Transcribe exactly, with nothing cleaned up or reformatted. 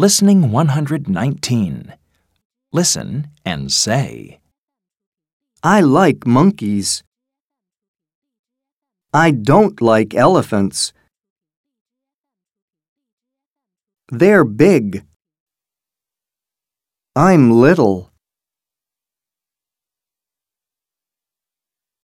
Listening one hundred nineteen. Listen and say. I like monkeys. I don't like elephants. They're big. I'm little.